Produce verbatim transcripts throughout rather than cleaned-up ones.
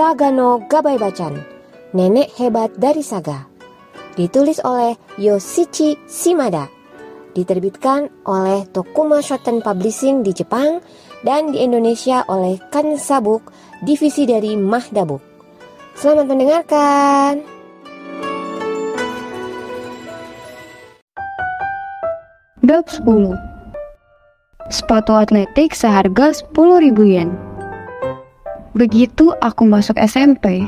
Saga No Gabai Bachan, Nenek Hebat dari Saga, ditulis oleh Yoshichi Shimada, diterbitkan oleh Tokuma Shoten Publishing di Jepang dan di Indonesia oleh Kansha Books, divisi dari Mahda Books. Selamat mendengarkan. Bab sepuluh. Sepatu atletik seharga sepuluh ribu yen. Begitu aku masuk S M P,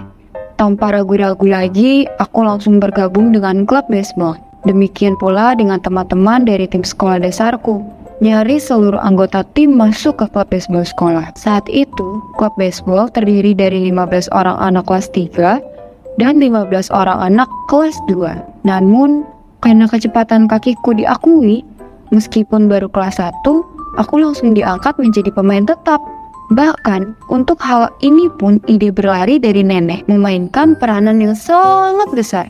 tanpa ragu-ragu lagi, aku langsung bergabung dengan klub baseball. Demikian pula dengan teman-teman dari tim sekolah dasarku. Nyaris seluruh anggota tim masuk ke klub baseball sekolah. Saat itu, klub baseball terdiri dari lima belas orang anak kelas tiga dan lima belas orang anak kelas dua. Namun, karena kecepatan kakiku diakui, meskipun baru kelas satu, aku langsung diangkat menjadi pemain tetap. Bahkan, untuk hal ini pun ide berlari dari nenek memainkan peranan yang sangat besar.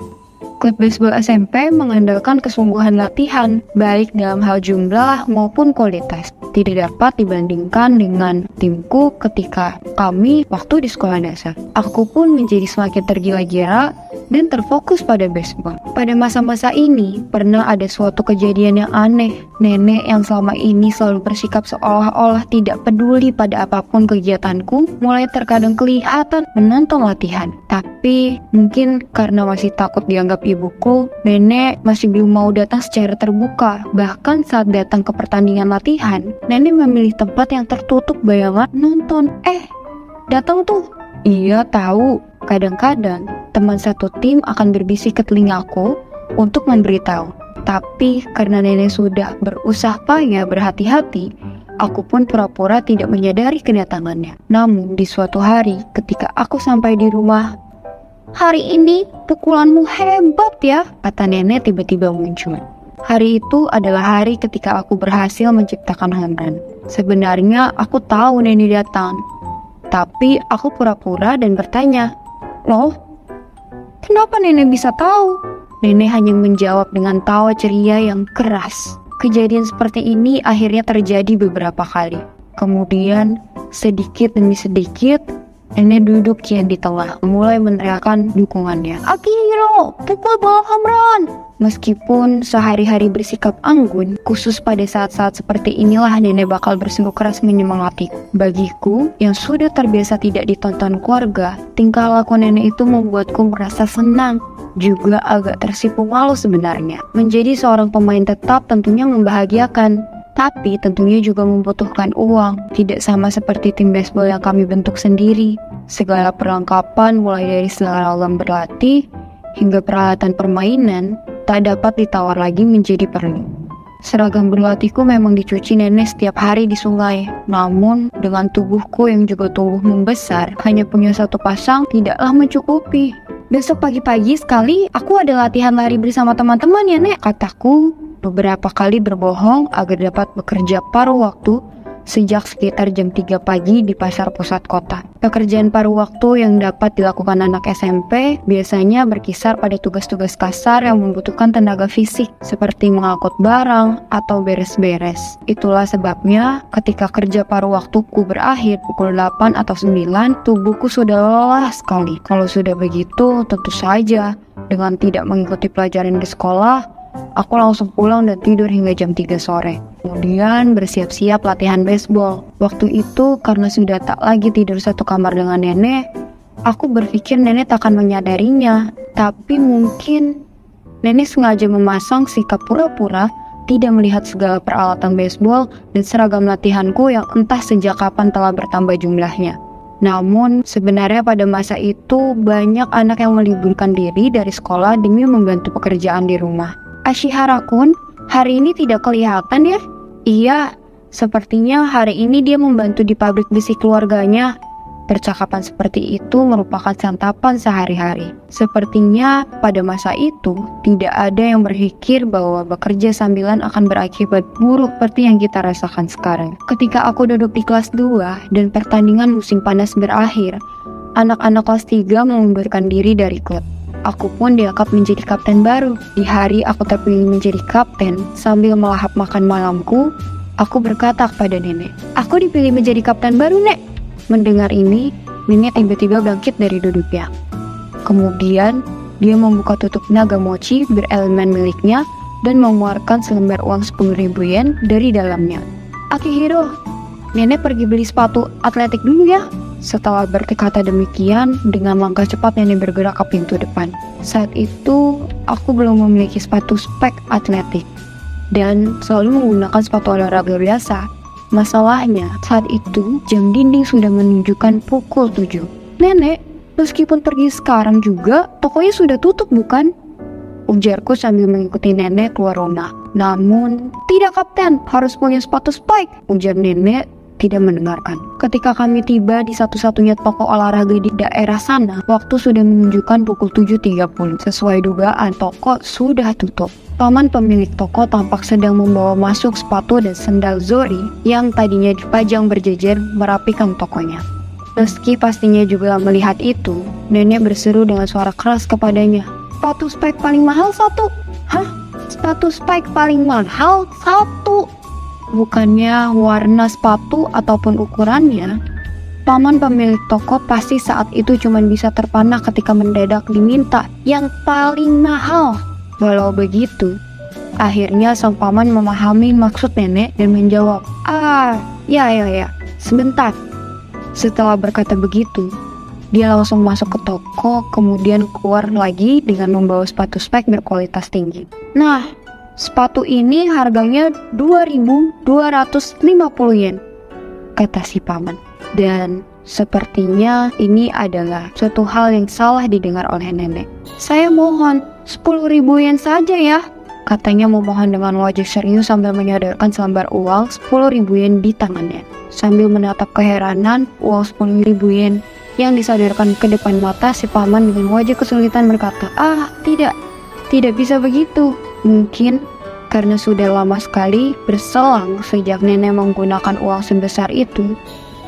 Klub baseball S M P mengandalkan kesungguhan latihan, baik dalam hal jumlah maupun kualitas. Tidak dapat dibandingkan dengan timku ketika kami waktu di sekolah dasar. Aku pun menjadi semakin tergila-gila dan terfokus pada baseball. Pada masa-masa ini, pernah ada suatu kejadian yang aneh. Nenek yang selama ini selalu bersikap seolah-olah tidak peduli pada apapun kegiatanku, mulai terkadang kelihatan menonton latihan. Tapi, mungkin karena masih takut dianggap ibuku, nenek masih belum mau datang secara terbuka. Bahkan saat datang ke pertandingan latihan, nenek memilih tempat yang tertutup bayangan nonton. Eh, datang tuh. Iya, tahu. Kadang-kadang, teman satu tim akan berbisik ke telingaku untuk memberitahu. Tapi, karena nenek sudah berusaha payah berhati-hati, aku pun pura-pura tidak menyadari kedatangannya. Namun, di suatu hari, ketika aku sampai di rumah, "Hari ini pukulanmu hebat ya," kata nenek tiba-tiba muncul. Hari itu adalah hari ketika aku berhasil menciptakan home run. Sebenarnya, aku tahu nenek datang. Tapi, aku pura-pura dan bertanya, "Loh, kenapa nenek bisa tahu?" Nenek hanya menjawab dengan tawa ceria yang keras. Kejadian seperti ini akhirnya terjadi beberapa kali. Kemudian, sedikit demi sedikit, nenek duduk kian di tengah, mulai meneriakkan dukungannya. "Akihiro, pukul bola home run!" Meskipun sehari-hari bersikap anggun, khusus pada saat-saat seperti inilah nenek bakal bersungguh keras menyemangati. Bagiku, yang sudah terbiasa tidak ditonton keluarga, tingkah laku nenek itu membuatku merasa senang, juga agak tersipu malu sebenarnya. Menjadi seorang pemain tetap tentunya membahagiakan, tapi tentunya juga membutuhkan uang, tidak sama seperti tim baseball yang kami bentuk sendiri. Segala perlengkapan mulai dari seragam berlatih, hingga peralatan permainan, tak dapat ditawar lagi menjadi perlu. Seragam berlatihku memang dicuci nenek setiap hari di sungai. Namun, dengan tubuhku yang juga tumbuh membesar, hanya punya satu pasang tidaklah mencukupi. "Besok pagi-pagi sekali aku ada latihan lari bersama teman-teman ya, Nek," kataku. Beberapa kali berbohong agar dapat bekerja paruh waktu sejak sekitar jam tiga pagi di pasar pusat kota. Pekerjaan paruh waktu yang dapat dilakukan anak S M P biasanya berkisar pada tugas-tugas kasar yang membutuhkan tenaga fisik, seperti mengangkut barang atau beres-beres. Itulah sebabnya ketika kerja paruh waktuku berakhir pukul delapan atau sembilan, tubuhku sudah lelah sekali. Kalau sudah begitu, tentu saja dengan tidak mengikuti pelajaran di sekolah, aku langsung pulang dan tidur hingga jam tiga sore. Kemudian bersiap-siap latihan baseball. Waktu itu karena sudah tak lagi tidur satu kamar dengan nenek, aku berpikir nenek takkan menyadarinya. Tapi mungkin nenek sengaja memasang sikap pura-pura tidak melihat segala peralatan baseball dan seragam latihanku yang entah sejak kapan telah bertambah jumlahnya. Namun, sebenarnya pada masa itu banyak anak yang meliburkan diri dari sekolah demi membantu pekerjaan di rumah. "Ashihara Kun, hari ini tidak kelihatan ya?" "Iya, sepertinya hari ini dia membantu di pabrik besi keluarganya." Percakapan seperti itu merupakan santapan sehari-hari. Sepertinya pada masa itu tidak ada yang berpikir bahwa bekerja sambilan akan berakibat buruk seperti yang kita rasakan sekarang. Ketika aku duduk di kelas dua dan pertandingan musim panas berakhir, anak-anak kelas tiga mengundurkan diri dari klub. Aku pun diangkat menjadi kapten baru. Di hari aku terpilih menjadi kapten, sambil melahap makan malamku, aku berkata kepada nenek, "Aku dipilih menjadi kapten baru, Nek." Mendengar ini, Nenek tiba-tiba bangkit dari duduknya. Kemudian, dia membuka tutup naga mochi berelemen miliknya dan mengeluarkan selembar uang sepuluh ribu yen dari dalamnya. "Akihiro, Nenek pergi beli sepatu atletik dulu ya." Setelah berkata demikian, dengan langkah cepat Nenek bergerak ke pintu depan. Saat itu, aku belum memiliki sepatu spek atletik dan selalu menggunakan sepatu olahraga biasa. Masalahnya, saat itu jam dinding sudah menunjukkan pukul tujuh. "Nenek, meskipun pergi sekarang juga, tokonya sudah tutup bukan?" ujarku sambil mengikuti Nenek keluar rumah. Namun, "Tidak kapten, harus punya sepatu spike," ujar Nenek tidak mendengarkan. Ketika kami tiba di satu-satunya toko olahraga di daerah sana, waktu sudah menunjukkan pukul tujuh tiga puluh. Sesuai dugaan, toko sudah tutup. Paman pemilik toko tampak sedang membawa masuk sepatu dan sendal zori yang tadinya dipajang berjejer merapikan tokonya. Meski pastinya juga melihat itu, Nenek berseru dengan suara keras kepadanya, "Sepatu spike paling mahal satu." "Hah? Sepatu spike paling mahal satu?" Bukannya warna sepatu ataupun ukurannya, paman pemilik toko pasti saat itu cuma bisa terpana ketika mendadak diminta yang paling mahal. Walau begitu, akhirnya sang paman memahami maksud Nenek dan menjawab, "Ah, ya ya ya, sebentar." Setelah berkata begitu, dia langsung masuk ke toko, kemudian keluar lagi dengan membawa sepatu spek berkualitas tinggi. "Nah, sepatu ini harganya dua ribu dua ratus lima puluh yen, kata si paman. Dan sepertinya ini adalah suatu hal yang salah didengar oleh Nenek. "Saya mohon sepuluh ribu yen saja ya," katanya memohon dengan wajah serius sambil menyadarkan selembar uang sepuluh ribu yen di tangannya. Sambil menatap keheranan uang sepuluh ribu yen yang disadarkan ke depan mata, si paman dengan wajah kesulitan berkata, "Ah, tidak, tidak bisa begitu." Mungkin karena sudah lama sekali berselang sejak Nenek menggunakan uang sebesar itu,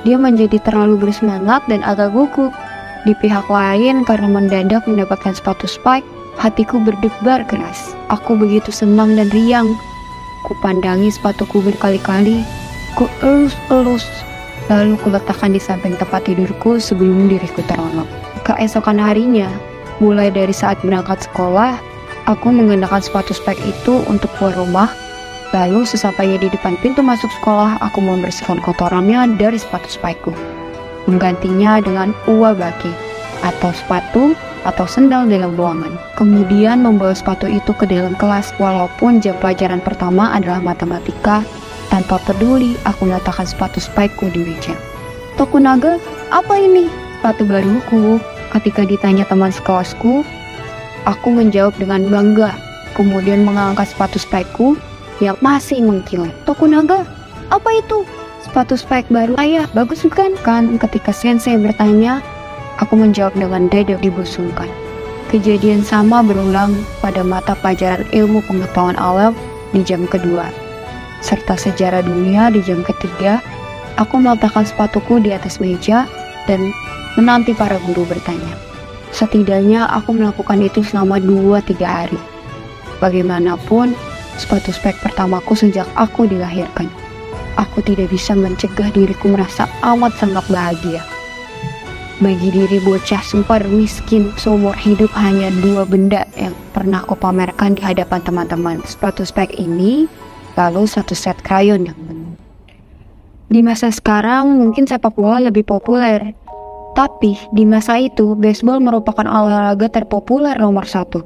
dia menjadi terlalu bersemangat dan agak gugup. Di pihak lain, karena mendadak mendapatkan sepatu spike, hatiku berdebar keras. Aku begitu senang dan riang. Kupandangi sepatuku berkali-kali, ku elus-elus, lalu kuletakkan di samping tempat tidurku sebelum diriku terlelap. Keesokan harinya, mulai dari saat berangkat sekolah, aku mengenakan sepatu spek itu untuk keluar rumah. Lalu sesampainya di depan pintu masuk sekolah, aku membersihkan kotorannya dari sepatu spekku, menggantinya dengan uwabaki atau sepatu atau sendal dalam ruangan. Kemudian membawa sepatu itu ke dalam kelas. Walaupun jam pelajaran pertama adalah matematika, tanpa peduli, aku meletakkan sepatu spikeku di meja. "Tokunaga, apa ini sepatu baruku?" Ketika ditanya teman sekelasku, aku menjawab dengan bangga, kemudian mengangkat sepatu spikeku yang masih mengkilat. "Tokunaga, apa itu sepatu spike baru ayah? Bagus bukan?" Kan ketika sensei bertanya, aku menjawab dengan dada dibusungkan. Kejadian sama berulang pada mata pelajaran ilmu pengetahuan alam di jam kedua, serta sejarah dunia di jam ketiga. Aku meletakkan sepatuku di atas meja dan menanti para guru bertanya. Setidaknya aku melakukan itu selama dua tiga hari. Bagaimanapun, sepatu spek pertamaku sejak aku dilahirkan. Aku tidak bisa mencegah diriku merasa amat sangat bahagia. Bagi diri bocah super miskin seumur hidup, hanya dua benda yang pernah aku pamerkan di hadapan teman-teman. Sepatu spek ini, lalu satu set krayon. Di masa sekarang mungkin sepak bola lebih populer, tapi di masa itu baseball merupakan olahraga terpopuler nomor satu.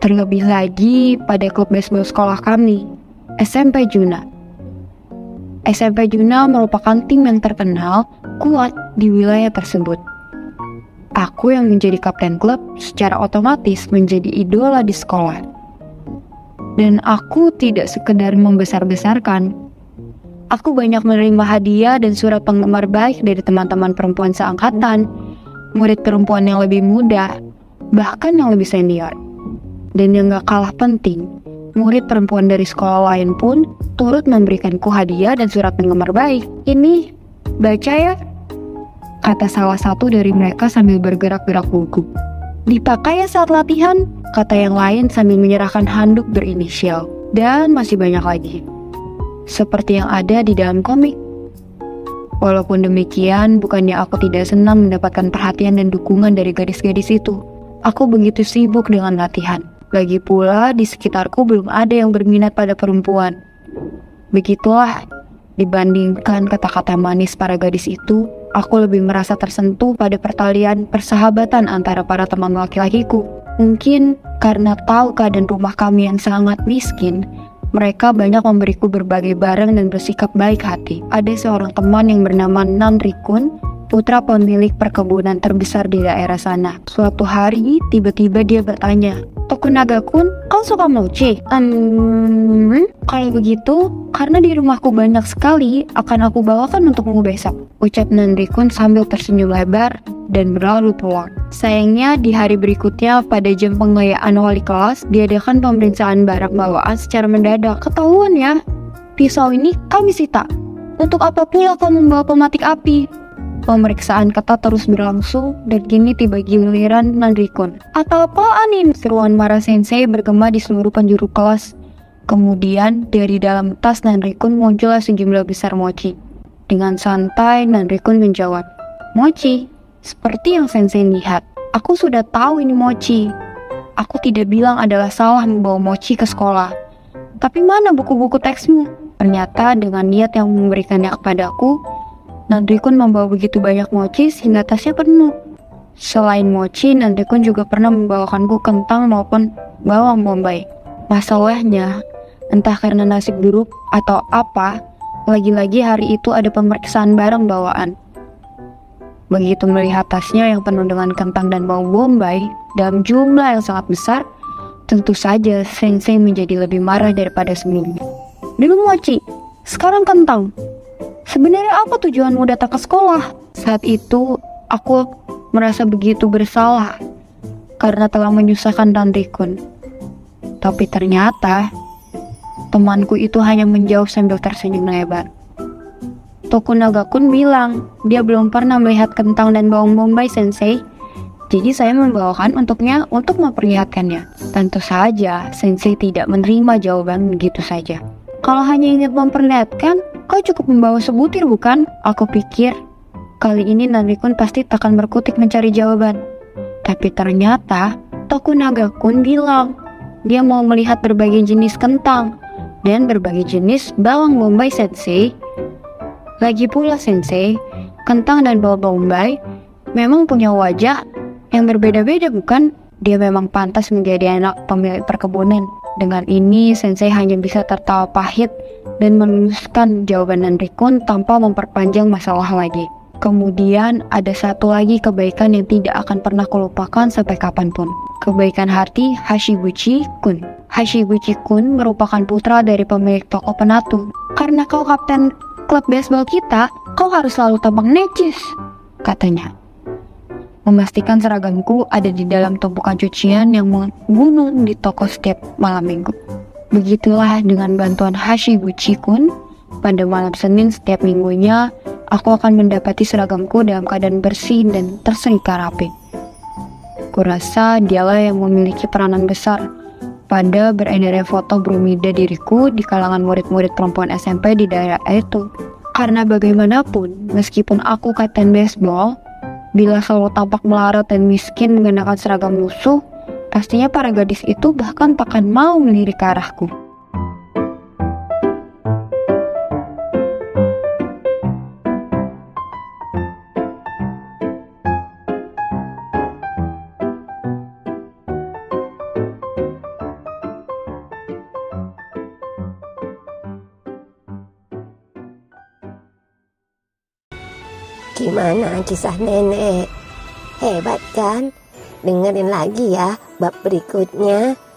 Terlebih lagi pada klub baseball sekolah kami, S M P Juna. S M P Juna merupakan tim yang terkenal kuat di wilayah tersebut. Aku yang menjadi kapten klub secara otomatis menjadi idola di sekolah. Dan aku tidak sekedar membesar-besarkan. Aku banyak menerima hadiah dan surat penggemar baik dari teman-teman perempuan seangkatan, murid perempuan yang lebih muda, bahkan yang lebih senior. Dan yang gak kalah penting, murid perempuan dari sekolah lain pun turut memberikanku hadiah dan surat penggemar baik. "Ini, baca ya," kata salah satu dari mereka sambil bergerak-gerak gugup. "Dipakai ya saat latihan," kata yang lain sambil menyerahkan handuk berinisial. Dan masih banyak lagi, seperti yang ada di dalam komik. Walaupun demikian, bukannya aku tidak senang mendapatkan perhatian dan dukungan dari gadis-gadis itu. Aku begitu sibuk dengan latihan. Lagi pula, di sekitarku belum ada yang berminat pada perempuan. Begitulah, dibandingkan kata-kata manis para gadis itu, aku lebih merasa tersentuh pada pertalian persahabatan antara para teman laki-lakiku. Mungkin karena tahu keadaan rumah kami yang sangat miskin, mereka banyak memberiku berbagai barang dan bersikap baik hati. Ada seorang teman yang bernama Nanri-kun, putra pemilik perkebunan terbesar di daerah sana. Suatu hari, tiba-tiba dia bertanya, "Tokunaga-kun, kau suka mochi?" Hmm, kalau begitu, karena di rumahku banyak sekali, akan aku bawakan untukmu besok," ucap Nanri-kun sambil tersenyum lebar dan berlalu keluar. Sayangnya, di hari berikutnya pada jam pengayaan wali kelas, diadakan pemeriksaan barang bawaan secara mendadak. "Ketahuan ya, pisau ini kami sita. Untuk apa pula kau membawa pematik api?" Pemeriksaan ketat terus berlangsung dan kini tiba giliran Nanri-kun. "Atau apaan ini?" Seruan marah sensei bergema di seluruh penjuru kelas. Kemudian, dari dalam tas Nanri-kun muncullah sejumlah besar mochi. Dengan santai, Nanri-kun menjawab, "Mochi? Seperti yang sensei lihat, aku sudah tahu ini mochi. Aku tidak bilang adalah salah membawa mochi ke sekolah. Tapi mana buku-buku teksmu?" Ternyata dengan niat yang memberikannya kepadaku, Nanri-kun membawa begitu banyak mochi sehingga tasnya penuh. Selain mochi, Nanri-kun juga pernah membawakanku kentang maupun bawang bombay. Masalahnya, entah karena nasib buruk atau apa, lagi-lagi hari itu ada pemeriksaan barang bawaan. Begitu melihat tasnya yang penuh dengan kentang dan bawang bombay dalam jumlah yang sangat besar, tentu saja sensei menjadi lebih marah daripada sebelumnya. "Dulu mochi, sekarang kentang. Sebenarnya apa tujuanmu datang ke sekolah?" Saat itu, aku merasa begitu bersalah karena telah menyusahkan Nanri-kun. Tapi ternyata, temanku itu hanya menjauh sambil tersenyum lebar. "Tokunaga-kun bilang dia belum pernah melihat kentang dan bawang bombay sensei, jadi saya membawakan untuknya untuk memperlihatkannya." Tentu saja sensei tidak menerima jawaban begitu saja. "Kalau hanya ingin memperlihatkan, kau cukup membawa sebutir bukan?" Aku pikir kali ini Nanri-kun pasti takkan berkutik mencari jawaban. Tapi ternyata Tokunaga-kun bilang dia mau melihat berbagai jenis kentang dan berbagai jenis bawang bombay sensei. Lagi pula sensei, kentang dan bawang bombay memang punya wajah yang berbeda-beda bukan? Dia memang pantas menjadi anak pemilik perkebunan. Dengan ini sensei hanya bisa tertawa pahit dan meluruskan jawaban Nanri-kun tanpa memperpanjang masalah lagi. Kemudian ada satu lagi kebaikan yang tidak akan pernah kulupakan sampai kapanpun. Kebaikan hati Hashibuchi Kun. Hashibuchi Kun merupakan putra dari pemilik toko penatung. "Karena kau kapten klub baseball kita, kau harus selalu tampang necis," katanya. Memastikan seragamku ada di dalam tumpukan cucian yang menggunung di toko setiap malam minggu. Begitulah dengan bantuan Hashibuchi Kun, pada malam Senin setiap minggunya, aku akan mendapati seragamku dalam keadaan bersih dan tersetrika rapi. Kurasa dialah yang memiliki peranan besar pada beredarnya foto berumida diriku di kalangan murid-murid perempuan S M P di daerah itu. Karena bagaimanapun, meskipun aku kapten baseball, bila selalu tampak melarat dan miskin menggunakan seragam musuh, pastinya para gadis itu bahkan takkan mau melirik ke arahku. Gimana kisah nenek? Hebat kan? Dengerin lagi ya bab berikutnya.